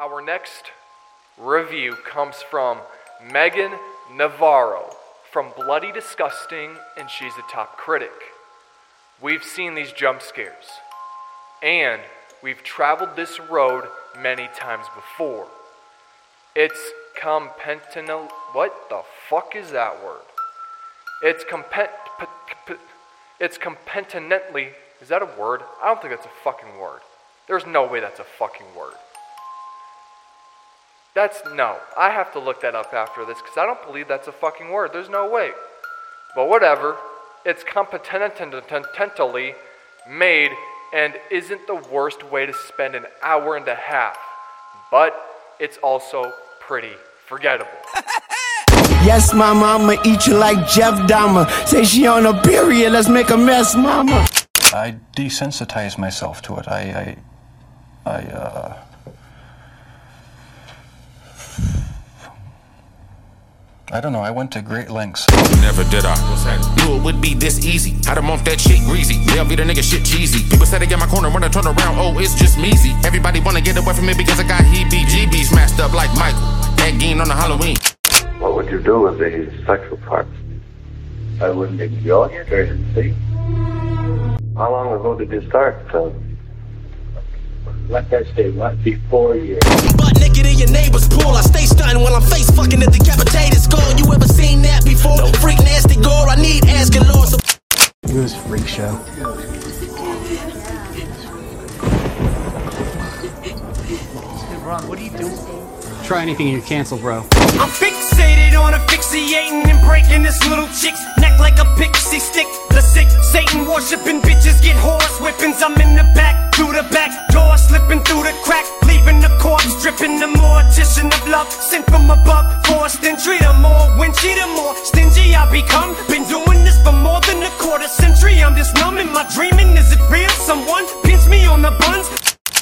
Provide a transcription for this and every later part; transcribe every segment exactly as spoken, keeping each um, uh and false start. Our next review comes from Megan Navarro from Bloody Disgusting, and she's a top critic. We've seen these jump scares, and we've traveled this road many times before. It's compentino... What the fuck is that word? It's compent... P- p- it's competently... Is that a word? I don't think that's a fucking word. There's no way that's a fucking word. That's... No. I have to look that up after this, because I don't believe that's a fucking word. There's no way. But whatever. It's competently made and isn't the worst way to spend an hour and a half. But it's also pretty forgettable. Yes, mama, I'ma eat you like Jeff Dahmer. Say she on a period, let's make a mess, mama. I desensitize myself to it. I, I, I, uh... I don't know, I went to great lengths. Never did I. Knew it would be this easy. Had him off that shit greasy. They'll be the nigga shit cheesy. People said they got my corner when I turn around. Oh, it's just measy. Everybody wanna get away from me because I got heebie-jeebies smashed up like Michael. That game on the Halloween. What would you do with the sexual parts? I wouldn't enjoy it or anything. How long ago did this start? So, like I say, right before you. Butt naked in your neighbor's pool. I stay stunting while I'm face fucking at the decapitated skull. You ever seen that before? No freak nasty gore. I need asking Lord. So- it was a freak show. Ron, what are you doing? Try anything and you're canceled, bro. I'm fixated on asphyxiating and breaking this little chick's neck like a pixie stick. The sick Satan worshipping bitches get horse whippings. I'm in the back, through the back door, slipping through the crack, leaving the corpse dripping. The mortician of love sent from above, forced entry. The more winchy, the more stingy I become. Been doing this for more than a quarter century. I'm just numb in my dreaming. Is it real? Someone pinch me on the buns.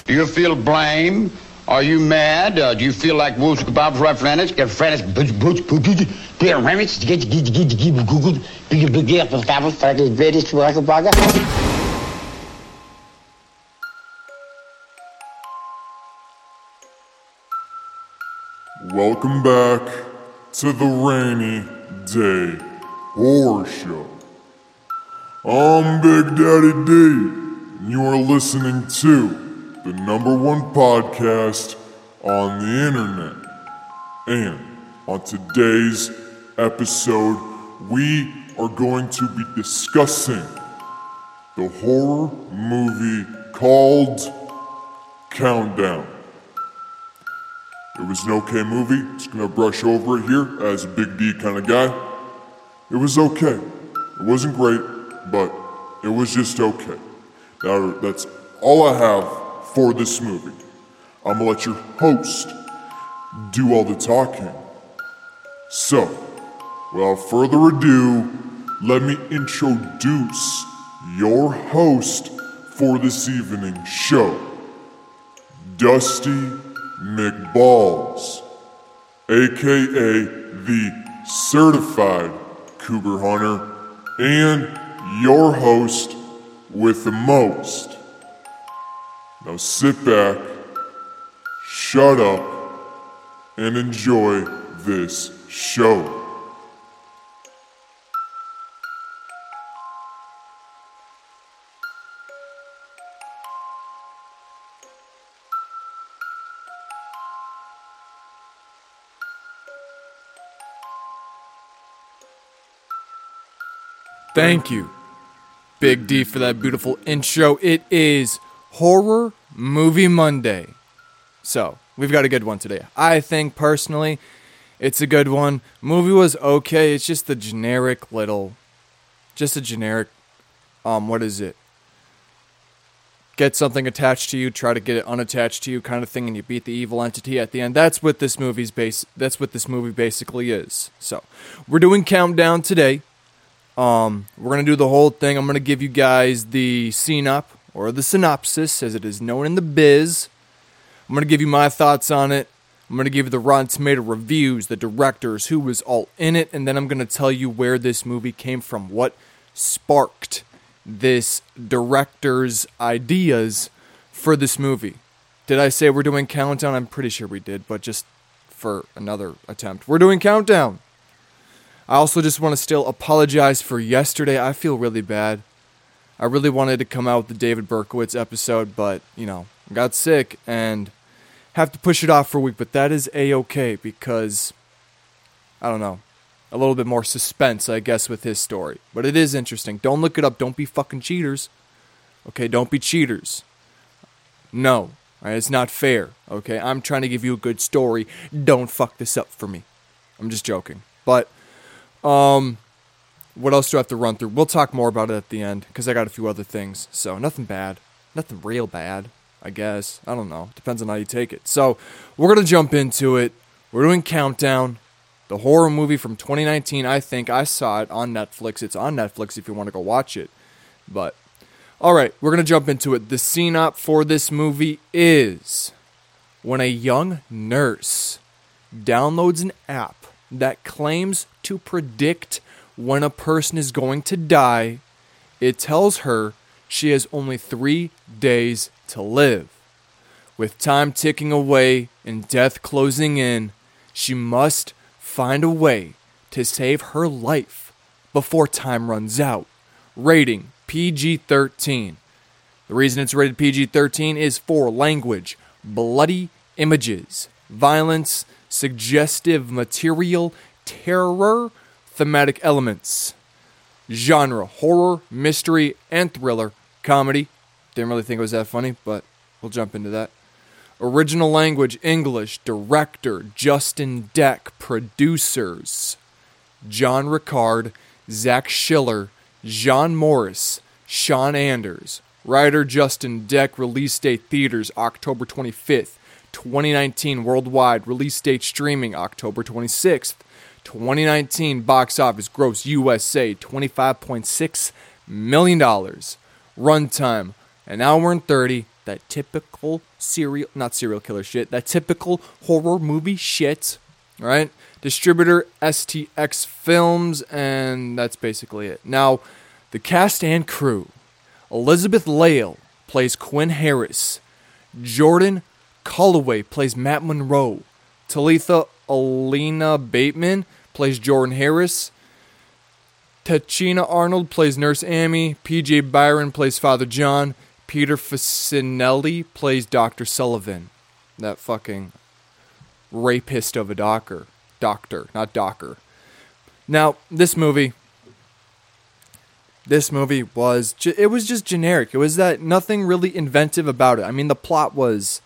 Do you feel blame? Are you mad? Uh, do you feel like Woo's Bob's right friends? Get friends, boots, boots, boots, they're remits, get, get, get, get, get, Google, big, big, get, the Bible, like the greatest work of God. Welcome back to the Rainy Day Horror Show. I'm Big Daddy D, and you are listening to the number one podcast on the internet. And on today's episode, we are going to be discussing the horror movie called Countdown. It was an okay movie. Just gonna brush over it here as a Big D kind of guy. It was okay. It wasn't great, but it was just okay. That, that's all I have for this movie. I'm gonna let your host do all the talking. So, without further ado, let me introduce your host for this evening's show, Dusty McBalls, aka the Certified Cougar Hunter, and your host with the most. Now sit back, shut up, and enjoy this show. Thank you, Big D, for that beautiful intro. It is Horror Movie Monday. So, we've got a good one today. I think, personally, it's a good one. Movie was okay. It's just the generic little... Just a generic... Um, what is it? Get something attached to you, try to get it unattached to you kind of thing, and you beat the evil entity at the end. That's what this movie's base... That's what this movie basically is. So, we're doing Countdown today. Um, we're gonna do the whole thing. I'm gonna give you guys the scene up, or the synopsis, as it is known in the biz. I'm going to give you my thoughts on it. I'm going to give you the Rotten Tomato reviews, the directors, who was all in it, and then I'm going to tell you where this movie came from, what sparked this director's ideas for this movie. Did I say we're doing Countdown? I'm pretty sure we did, but just for another attempt. We're doing Countdown. I also just want to still apologize for yesterday. I feel really bad. I really wanted to come out with the David Berkowitz episode, but, you know, got sick and have to push it off for a week. But that is a-okay because, I don't know, a little bit more suspense, I guess, with his story. But it is interesting. Don't look it up. Don't be fucking cheaters. Okay, don't be cheaters. No, it's not fair. Okay, I'm trying to give you a good story. Don't fuck this up for me. I'm just joking. But, um... what else do I have to run through? We'll talk more about it at the end, because I got a few other things. So, nothing bad. Nothing real bad, I guess. I don't know. Depends on how you take it. So, we're going to jump into it. We're doing Countdown, the horror movie from twenty nineteen, I think. I saw it on Netflix. It's on Netflix if you want to go watch it. But, alright, we're going to jump into it. The synopsis for this movie is when a young nurse downloads an app that claims to predict when a person is going to die, it tells her she has only three days to live. With time ticking away and death closing in, she must find a way to save her life before time runs out. Rating P G thirteen. The reason it's rated P G thirteen is for language, bloody images, violence, suggestive material, terror, thematic elements. Genre, horror, mystery, and thriller. Comedy. Didn't really think it was that funny, but we'll jump into that. Original language, English. Director, Justin Deck. Producers, John Ricard, Zach Schiller, John Morris, Sean Anders. Writer, Justin Deck. Release date, theaters, October twenty-fifth, twenty nineteen. Worldwide. Release date, streaming, October twenty-sixth. twenty nineteen box office gross U S A twenty-five point six million dollars. Runtime, an hour and thirty. That typical serial, not serial killer shit, that typical horror movie shit. All right. Distributor S T X Films, and that's basically it. Now, the cast and crew. Elizabeth Lail plays Quinn Harris. Jordan Culloway plays Matt Monroe. Talitha Alina Bateman plays Jordan Harris. Tachina Arnold plays Nurse Amy. P J. Byron plays Father John. Peter Facinelli plays Doctor Sullivan. That fucking rapist of a docker. Doctor, not docker. Now, this movie... This movie was... It was just generic. It was that nothing really inventive about it. I mean, the plot was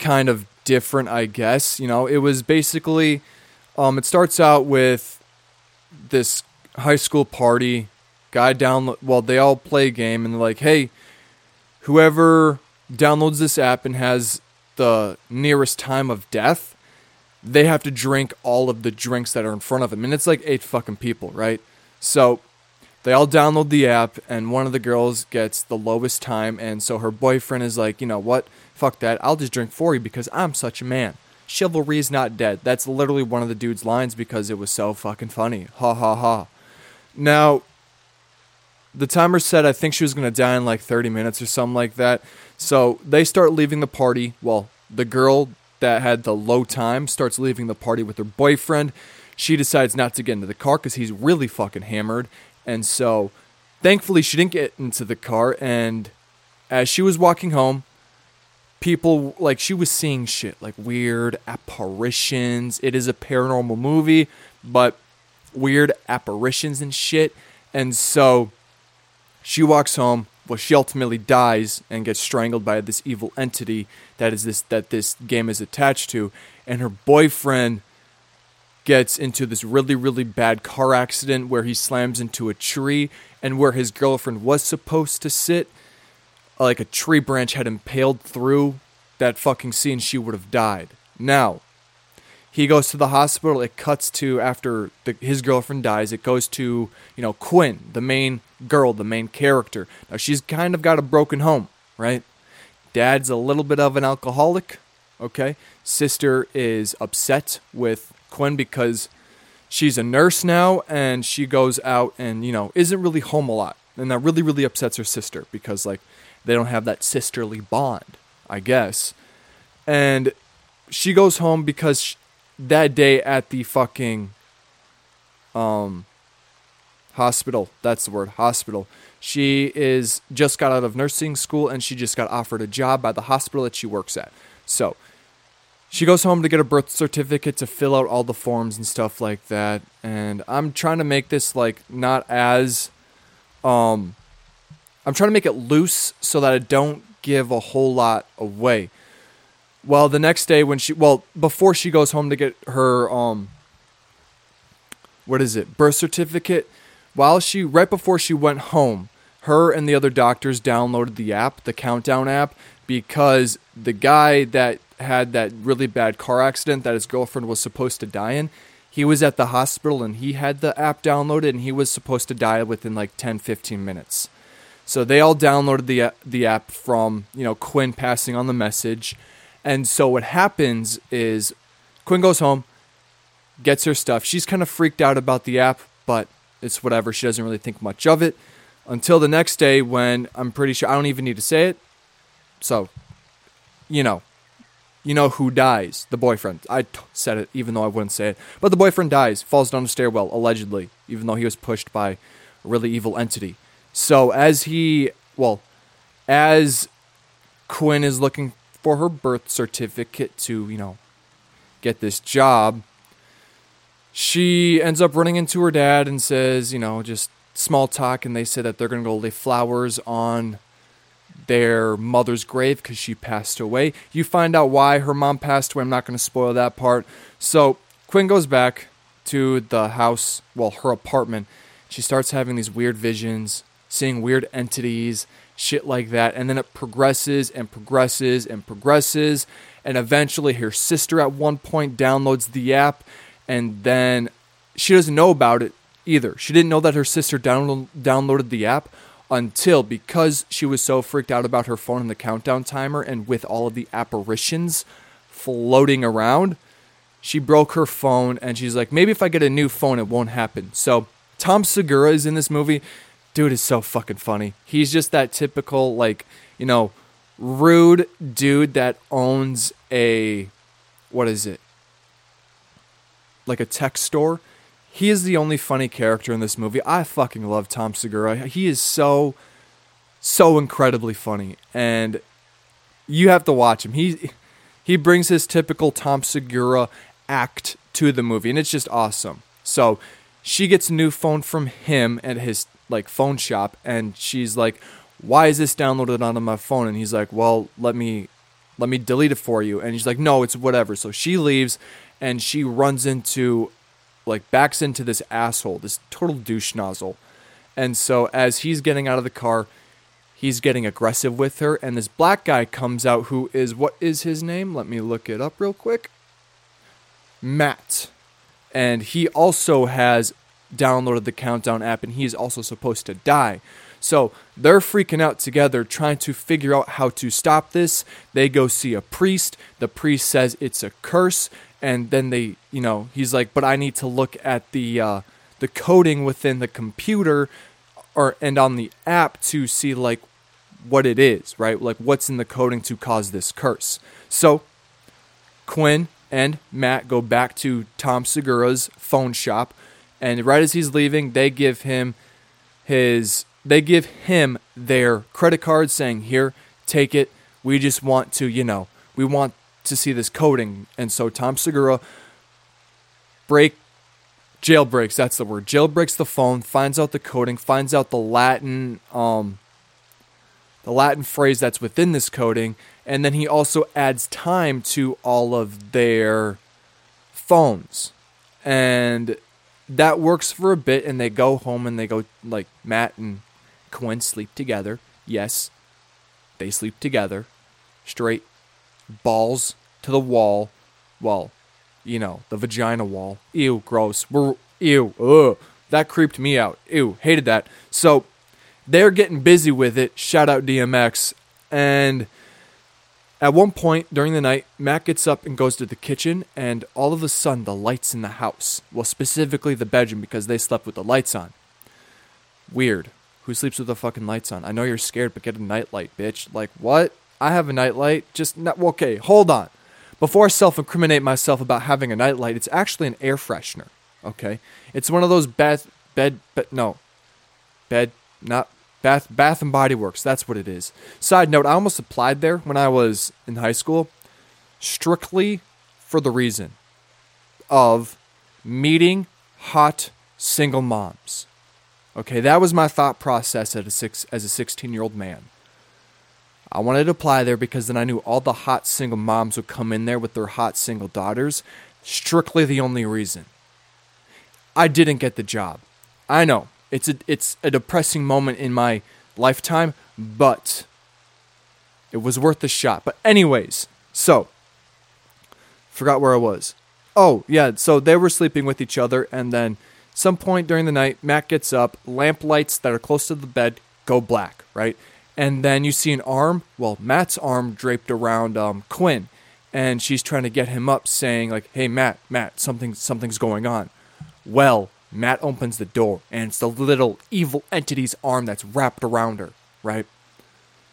kind of different, I guess. You know, it was basically, um, it starts out with this high school party. Guy download, well, they all play a game, and they're like, hey, whoever downloads this app and has the nearest time of death, they have to drink all of the drinks that are in front of them. And it's like eight fucking people, right? So they all download the app, and one of the girls gets the lowest time, and so her boyfriend is like, you know what? Fuck that. I'll just drink for you because I'm such a man. Chivalry is not dead. That's literally one of the dude's lines because it was so fucking funny. Ha ha ha. Now, the timer said I think she was going to die in like thirty minutes or something like that. So they start leaving the party. Well, the girl that had the low time starts leaving the party with her boyfriend. She decides not to get into the car because he's really fucking hammered. And so, thankfully, she didn't get into the car, and as she was walking home, people, like, she was seeing shit, like weird apparitions. It is a paranormal movie, but weird apparitions and shit. And so, she walks home, well, she ultimately dies and gets strangled by this evil entity that is this that this game is attached to, and her boyfriend gets into this really, really bad car accident where he slams into a tree, and where his girlfriend was supposed to sit, like a tree branch had impaled through that fucking scene. She would have died. Now, he goes to the hospital. It cuts to after the, his girlfriend dies. It goes to, you know, Quinn, the main girl, the main character. Now, she's kind of got a broken home, right? Dad's a little bit of an alcoholic, okay? Sister is upset with Quinn because she's a nurse now, and she goes out and, you know, isn't really home a lot, and that really really upsets her sister because, like, they don't have that sisterly bond. I guess. And she goes home because she, that day at the fucking um hospital, that's the word, hospital, she is just got out of nursing school and she just got offered a job by the hospital that she works at. So she goes home to get a birth certificate, to fill out all the forms and stuff like that. And I'm trying to make this like not as, um, I'm trying to make it loose so that I don't give a whole lot away. Well, the next day when she, well, before she goes home to get her, um, what is it, birth certificate, while she, right before she went home, her and the other doctors downloaded the app, the Countdown app, because the guy that had that really bad car accident that his girlfriend was supposed to die in, he was at the hospital and he had the app downloaded and he was supposed to die within like ten, fifteen minutes. So they all downloaded the the app from, you know, Quinn passing on the message. And so what happens is Quinn goes home, gets her stuff. She's kind of freaked out about the app, but it's whatever. She doesn't really think much of it until the next day when I'm pretty sure, I don't even need to say it. So, you know, You know who dies? The boyfriend. I t- said it, even though I wouldn't say it. But the boyfriend dies, falls down the stairwell, allegedly, even though he was pushed by a really evil entity. So as he, well, as Quinn is looking for her birth certificate to, you know, get this job, she ends up running into her dad and says, you know, just small talk, and they say that they're going to go lay flowers on their mother's grave because she passed away. You find out why her mom passed away. I'm not going to spoil that part. So Quinn goes back to the house, well, her apartment. She starts having these weird visions, seeing weird entities, shit like that. And then it progresses and progresses and progresses. And eventually her sister at one point downloads the app. And then she doesn't know about it either. She didn't know that her sister download- downloaded the app. Until, because she was so freaked out about her phone and the countdown timer and with all of the apparitions floating around, she broke her phone and she's like, maybe if I get a new phone, it won't happen. So Tom Segura is in this movie. Dude is so fucking funny. He's just that typical, like, you know, rude dude that owns a, what is it? Like a tech store. He is the only funny character in this movie. I fucking love Tom Segura. He is so, so incredibly funny. And you have to watch him. He he brings his typical Tom Segura act to the movie. And it's just awesome. So she gets a new phone from him at his like phone shop. And she's like, why is this downloaded onto my phone? And he's like, well, let me, let me delete it for you. And he's like, no, it's whatever. So she leaves and she runs into... like backs into this asshole, this total douche nozzle. And so as he's getting out of the car, he's getting aggressive with her. And this black guy comes out who is, what is his name? Let me look it up real quick. Matt. And he also has downloaded the Countdown app and he is also supposed to die. So they're freaking out together, trying to figure out how to stop this. They go see a priest. The priest says it's a curse. And then they, you know, he's like, but I need to look at the uh, the coding within the computer or and on the app to see, like, what it is, right? Like, what's in the coding to cause this curse. So Quinn and Matt go back to Tom Segura's phone shop. And right as he's leaving, they give him his, they give him their credit card saying, here, take it. We just want to, you know, we want to see this coding. And so Tom Segura break jailbreaks, that's the word, jailbreaks the phone, finds out the coding, finds out the Latin um the Latin phrase that's within this coding, and then he also adds time to all of their phones. And that works for a bit, and they go home and they go, like, Matt and Quinn sleep together. Yes, they sleep together, straight balls to the wall. Well, you know, the vagina wall. Ew, gross. We're, ew, ugh. That creeped me out. Ew, hated that. So they're getting busy with it. Shout out D M X. And at one point during the night, Matt gets up and goes to the kitchen, and all of a sudden the lights in the house, well, specifically the bedroom, because they slept with the lights on. Weird. Who sleeps with the fucking lights on? I know you're scared, but get a nightlight, bitch. Like, what? I have a nightlight. Just not, okay, hold on. Before I self-incriminate myself about having a nightlight, it's actually an air freshener, okay? It's one of those bath, bed, bed, no, bed, not, bath, bath and Body Works. That's what it is. Side note, I almost applied there when I was in high school, strictly for the reason of meeting hot single moms. Okay, that was my thought process at a six, as a sixteen-year-old man. I wanted to apply there because then I knew all the hot single moms would come in there with their hot single daughters. Strictly the only reason. I didn't get the job. I know, it's a, it's a depressing moment in my lifetime, but it was worth the shot. But anyways, so, forgot where I was. Oh, yeah, so they were sleeping with each other, and then some point during the night, Matt gets up, lamp lights that are close to the bed go black, right? And then you see an arm, well, Matt's arm draped around um, Quinn. And she's trying to get him up saying like, hey, Matt, Matt, something, something's going on. Well, Matt opens the door and it's the little evil entity's arm that's wrapped around her, right?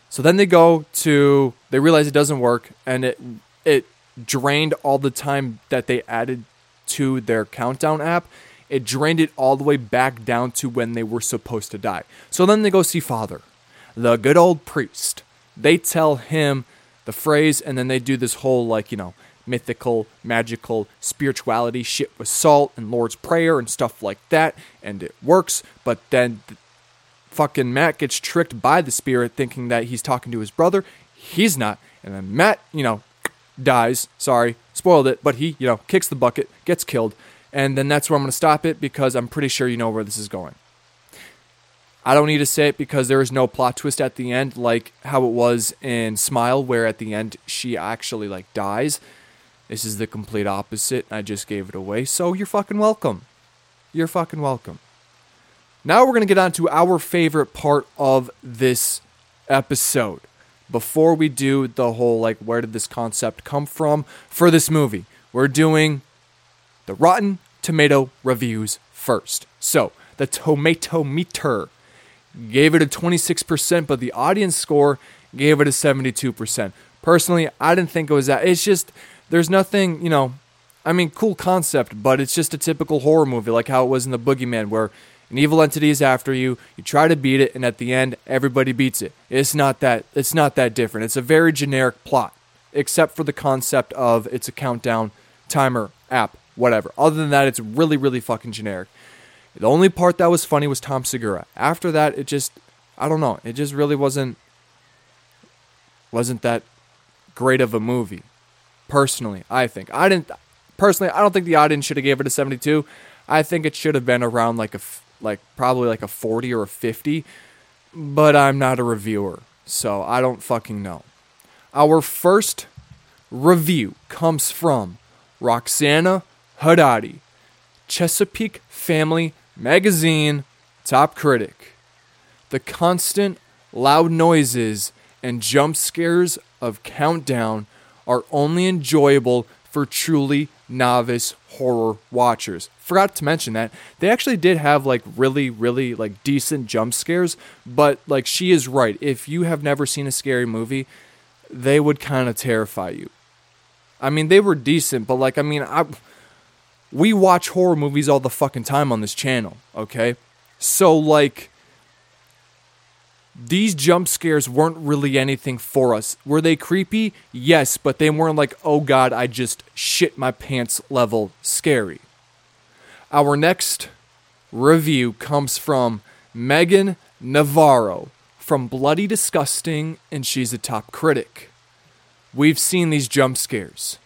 So then they go to, they realize it doesn't work and it it drained all the time that they added to their Countdown app. It drained it all the way back down to when they were supposed to die. So then they go see Father, the good old priest. They tell him the phrase, and then they do this whole, like, you know, mythical, magical, spirituality shit with salt and Lord's Prayer and stuff like that, and it works. But then the fucking Matt gets tricked by the spirit thinking that he's talking to his brother. He's not. And then Matt, you know, dies. Sorry, spoiled it. But he, you know, kicks the bucket, gets killed. And then that's where I'm going to stop it because I'm pretty sure you know where this is going. I don't need to say it because there is no plot twist at the end, like how it was in Smile, where at the end she actually like dies. This is the complete opposite. I just gave it away, so you're fucking welcome. You're fucking welcome. Now we're gonna get on to our favorite part of this episode. Before we do the whole like, where did this concept come from for this movie? We're doing the Rotten Tomato reviews first. So the Tomato Meter gave it a twenty-six percent, but the audience score gave it a seventy-two percent. Personally, I didn't think it was that. It's just, there's nothing, you know, I mean, cool concept, but it's just a typical horror movie, like how it was in The Boogeyman, where an evil entity is after you, you try to beat it, and at the end, everybody beats it. It's not that, it's not that different. It's a very generic plot, except for the concept of it's a countdown, timer, app, whatever. Other than that, it's really, really fucking generic. The only part that was funny was Tom Segura. After that, it just, I don't know, it just really wasn't, wasn't that great of a movie. Personally, I think. I didn't, personally, I don't think the audience should have gave it a seventy-two. I think it should have been around like a, like probably like a forty or a fifty. But I'm not a reviewer, so I don't fucking know. Our first review comes from Roxana Haddadi, Chesapeake Family Magazine top critic. The constant loud noises and jump scares of Countdown are only enjoyable for truly novice horror watchers. Forgot to mention that they actually did have like really, really like decent jump scares, but like she is right. If you have never seen a scary movie, they would kind of terrify you. I mean, they were decent, but like, I mean, I... we watch horror movies all the fucking time on this channel, okay? So, like, these jump scares weren't really anything for us. Were they creepy? Yes, but they weren't like, oh god, I just shit my pants level scary. Our next review comes from Megan Navarro from Bloody Disgusting, and she's a top critic. We've seen these jump scares,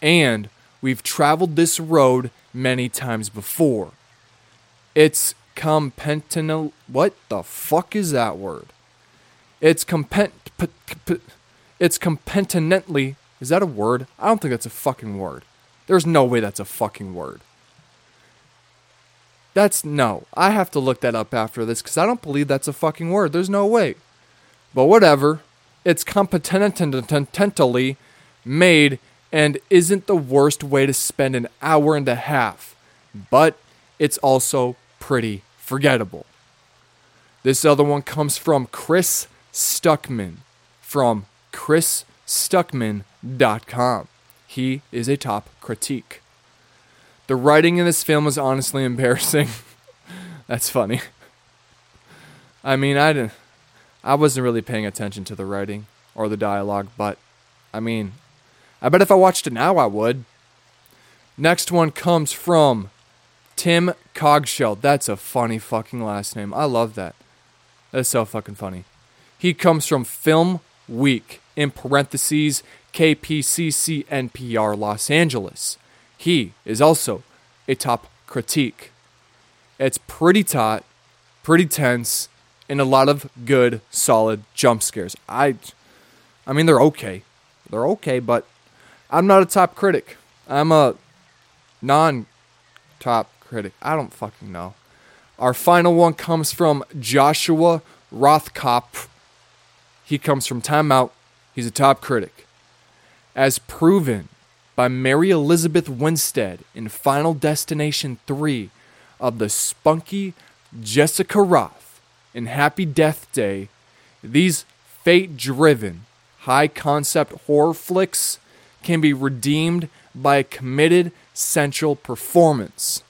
and we've traveled this road many times before. It's compentino... What the fuck is that word? It's compent... P- p- it's competently... Is that a word? I don't think that's a fucking word. There's no way that's a fucking word. That's... No. I have to look that up after this, because I don't believe that's a fucking word. There's no way. But whatever. It's competently made... and isn't the worst way to spend an hour and a half, but it's also pretty forgettable. This other one comes from Chris Stuckman from chris stuckman dot com. He is a top critique. The writing in this film is honestly embarrassing. That's funny. I mean, I didn't, I wasn't really paying attention to the writing or the dialogue, but I mean, I bet if I watched it now, I would. Next one comes from Tim Cogshell. That's a funny fucking last name. I love that. That's so fucking funny. He comes from Film Week, in parentheses, K P C C N P R Los Angeles. He is also a top critique. It's pretty taut, pretty tense, and a lot of good, solid jump scares. I, I mean, they're okay. They're okay, but I'm not a top critic. I'm a non-top critic. I don't fucking know. Our final one comes from Joshua Rothkop. He comes from Time Out. He's a top critic. As proven by Mary Elizabeth Winstead in Final Destination three, of the spunky Jessica Roth in Happy Death Day, these fate-driven, high-concept horror flicks can be redeemed by a committed central performance.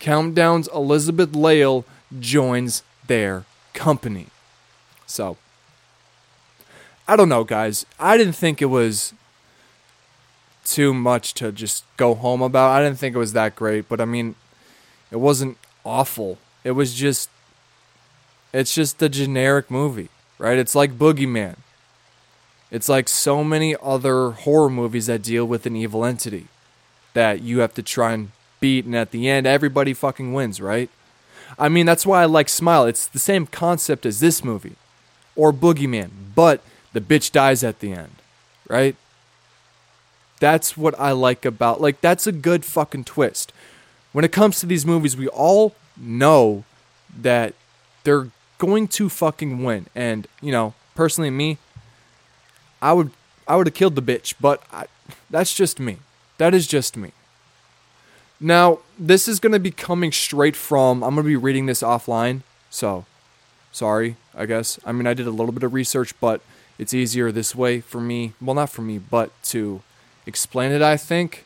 Countdown's Elizabeth Lail joins their company. So, I don't know, guys. I didn't think it was too much to just go home about. I didn't think it was that great, but I mean, it wasn't awful. It was just, it's just the generic movie, right? It's like Boogeyman. It's like so many other horror movies that deal with an evil entity that you have to try and beat, and at the end, everybody fucking wins, right? I mean, that's why I like Smile. It's the same concept as this movie, or Boogeyman, but the bitch dies at the end, right? That's what I like about, like, that's a good fucking twist. When it comes to these movies, we all know that they're going to fucking win. And, you know, personally, me, I would I would have killed the bitch, but I, that's just me. That is just me. Now, this is going to be coming straight from, I'm going to be reading this offline, so sorry, I guess. I mean, I did a little bit of research, but it's easier this way for me, well, not for me, but to explain it, I think.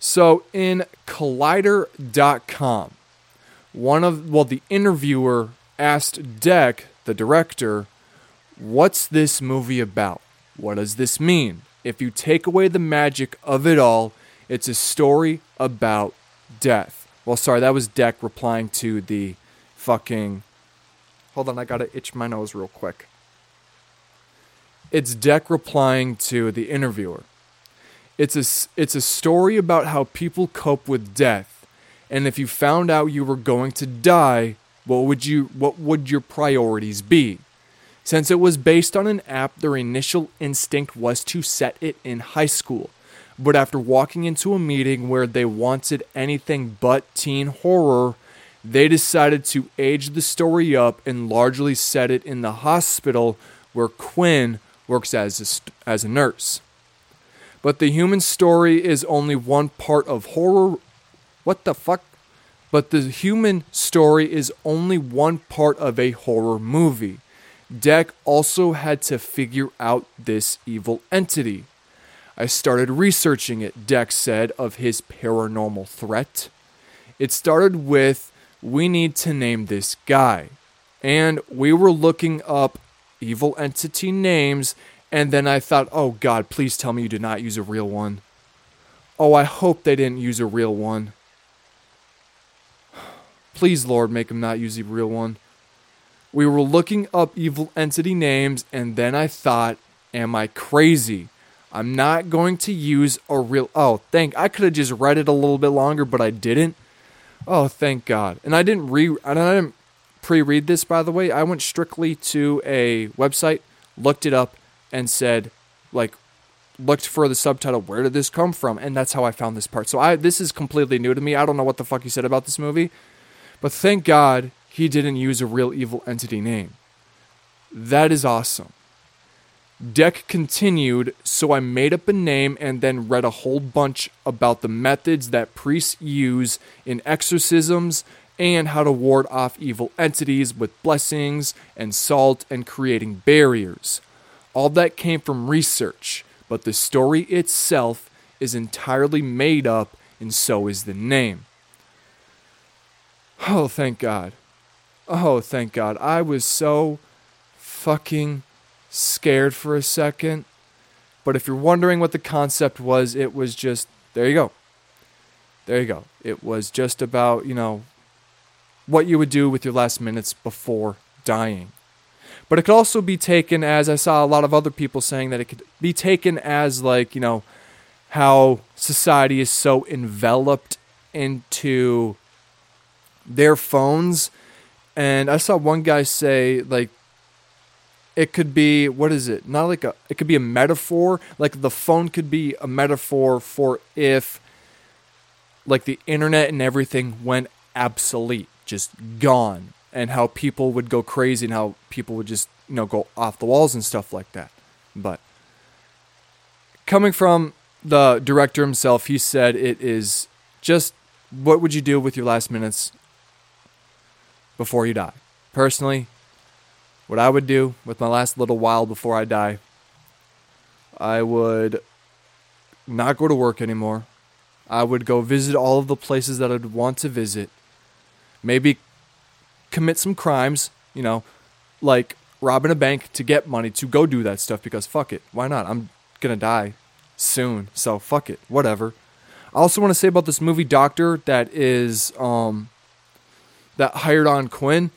So in Collider dot com, one of, well, the interviewer asked Deck, the director, what's this movie about? What does this mean? If you take away the magic of it all, it's a story about death. Well, sorry, that was Deck replying to the fucking, hold on, I gotta itch my nose real quick. It's Deck replying to the interviewer. It's a, it's a story about how people cope with death, and if you found out you were going to die, what would you what would your priorities be? Since it was based on an app, their initial instinct was to set it in high school. But after walking into a meeting where they wanted anything but teen horror, they decided to age the story up and largely set it in the hospital where Quinn works as a, as a nurse. But the human story is only one part of horror. What the fuck? But the human story is only one part of a horror movie. Deck also had to figure out this evil entity. I started researching it, Deck said, of his paranormal threat. It started with, we need to name this guy. And we were looking up evil entity names. And then I thought, oh God, please tell me you did not use a real one. Oh, I hope they didn't use a real one. Please, Lord, make them not use a real one. We were looking up evil entity names, and then I thought, am I crazy? I'm not going to use a real... Oh, thank... I could have just read it a little bit longer, but I didn't. Oh, thank God. And I didn't re... I didn't pre-read this, by the way. I went strictly to a website, looked it up, and said, like, looked for the subtitle, where did this come from? And that's how I found this part. So I this is completely new to me. I don't know what the fuck he said about this movie. But thank God he didn't use a real evil entity name. That is awesome. Deck continued, so I made up a name and then read a whole bunch about the methods that priests use in exorcisms and how to ward off evil entities with blessings and salt and creating barriers. All that came from research, but the story itself is entirely made up, and so is the name. Oh, thank God. Oh, thank God. I was so fucking scared for a second. But if you're wondering what the concept was, it was just, there you go. There you go. It was just about, you know, what you would do with your last minutes before dying. But it could also be taken as, I saw a lot of other people saying that it could be taken as, like, you know, how society is so enveloped into their phones. And I saw one guy say, like, it could be, what is it? Not like a, it could be a metaphor. Like the phone could be a metaphor for if, like, the internet and everything went obsolete, just gone, and how people would go crazy and how people would just, you know, go off the walls and stuff like that. But coming from the director himself, he said it is just, what would you do with your last minutes before you die? Personally, what I would do with my last little while before I die, I would not go to work anymore. I would go visit all of the places that I'd want to visit. Maybe commit some crimes, you know, like robbing a bank to get money to go do that stuff, because fuck it, why not? I'm gonna die soon, so fuck it, whatever. I also want to say about this movie Doctor that is, um, that hired on Quinn,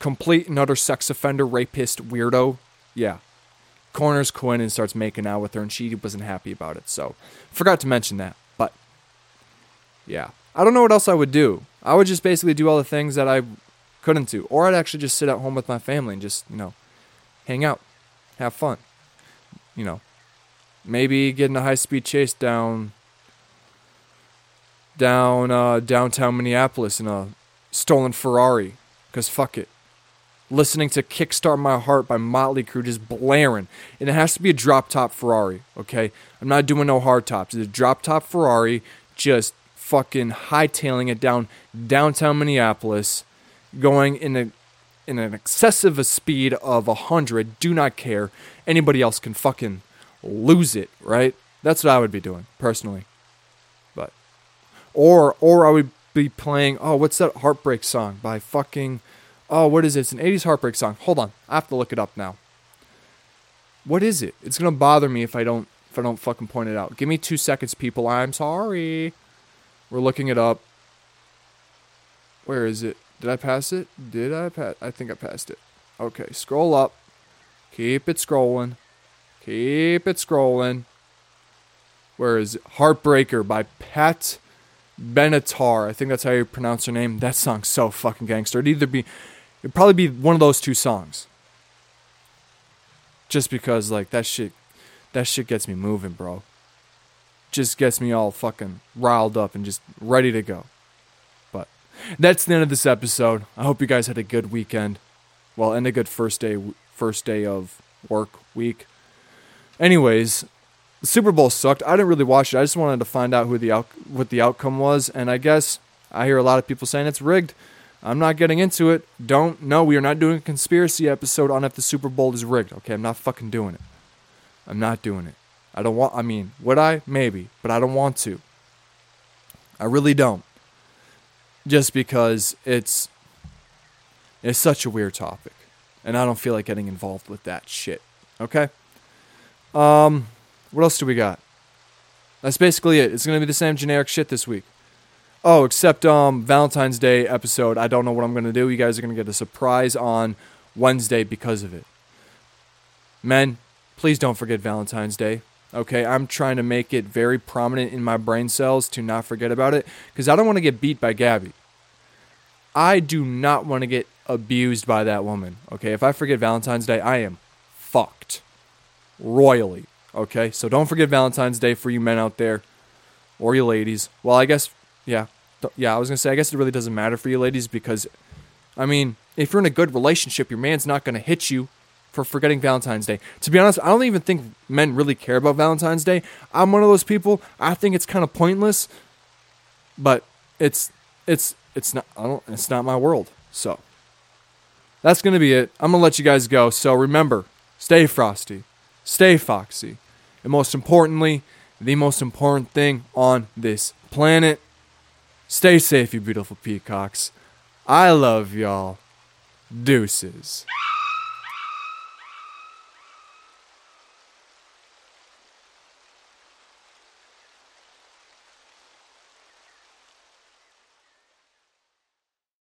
complete and utter sex offender, rapist, weirdo, yeah. Corners Quinn and starts making out with her, and she wasn't happy about it, so forgot to mention that, but yeah. I don't know what else I would do. I would just basically do all the things that I couldn't do. Or I'd actually just sit at home with my family and just, you know, hang out, have fun. You know, maybe get in a high-speed chase down down uh, downtown Minneapolis in a stolen Ferrari, because fuck it. Listening to Kickstart My Heart by Motley Crue, just blaring. And it has to be a drop-top Ferrari, okay? I'm not doing no hard tops. It's a drop-top Ferrari, just fucking hightailing it down downtown Minneapolis, going in a in an excessive a speed of a hundred. Do not care. Anybody else can fucking lose it, right? That's what I would be doing personally. But or or I would be playing, oh, what's that heartbreak song by fucking, oh, what is it? It's an eighties heartbreak song. Hold on, I have to look it up now. What is it? It's gonna bother me if I don't if I don't fucking point it out. Give me two seconds, people. I'm sorry. We're looking it up. Where is it? Did I pass it? Did I pass? I think I passed it. Okay, scroll up. Keep it scrolling. Keep it scrolling. Where is it? Heartbreaker by Pat Benatar. I think that's how you pronounce her name. That song's so fucking gangster. It'd either be, it'd probably be one of those two songs. Just because, like, that shit, that shit gets me moving, bro. Just gets me all fucking riled up and just ready to go. But that's the end of this episode. I hope you guys had a good weekend. Well, and a good first day first day of work week. Anyways, the Super Bowl sucked. I didn't really watch it. I just wanted to find out who the out, what the outcome was, and I guess I hear a lot of people saying it's rigged. I'm not getting into it. Don't no, we are not doing a conspiracy episode on if the Super Bowl is rigged. Okay, I'm not fucking doing it. I'm not doing it. I don't want, I mean, would I? Maybe, but I don't want to. I really don't. Just because it's, it's such a weird topic. And I don't feel like getting involved with that shit. Okay? Um, what else do we got? That's basically it. It's going to be the same generic shit this week. Oh, except um Valentine's Day episode. I don't know what I'm going to do. You guys are going to get a surprise on Wednesday because of it. Men, please don't forget Valentine's Day. Okay, I'm trying to make it very prominent in my brain cells to not forget about it, because I don't want to get beat by Gabby. I do not want to get abused by that woman. Okay, if I forget Valentine's Day, I am fucked royally. Okay, so don't forget Valentine's Day for you men out there, or you ladies. Well, I guess, yeah. Yeah, I was going to say, I guess it really doesn't matter for you ladies, because, I mean, if you're in a good relationship, your man's not going to hit you for forgetting Valentine's Day. To be honest, I don't even think men really care about Valentine's Day. I'm one of those people. I think it's kind of pointless, but it's it's it's not I don't it's not my world. So that's gonna be it. I'm gonna let you guys go. So remember, stay frosty, Stay foxy. And most importantly, the most important thing on this planet, stay safe, you beautiful peacocks. I love y'all. Deuces.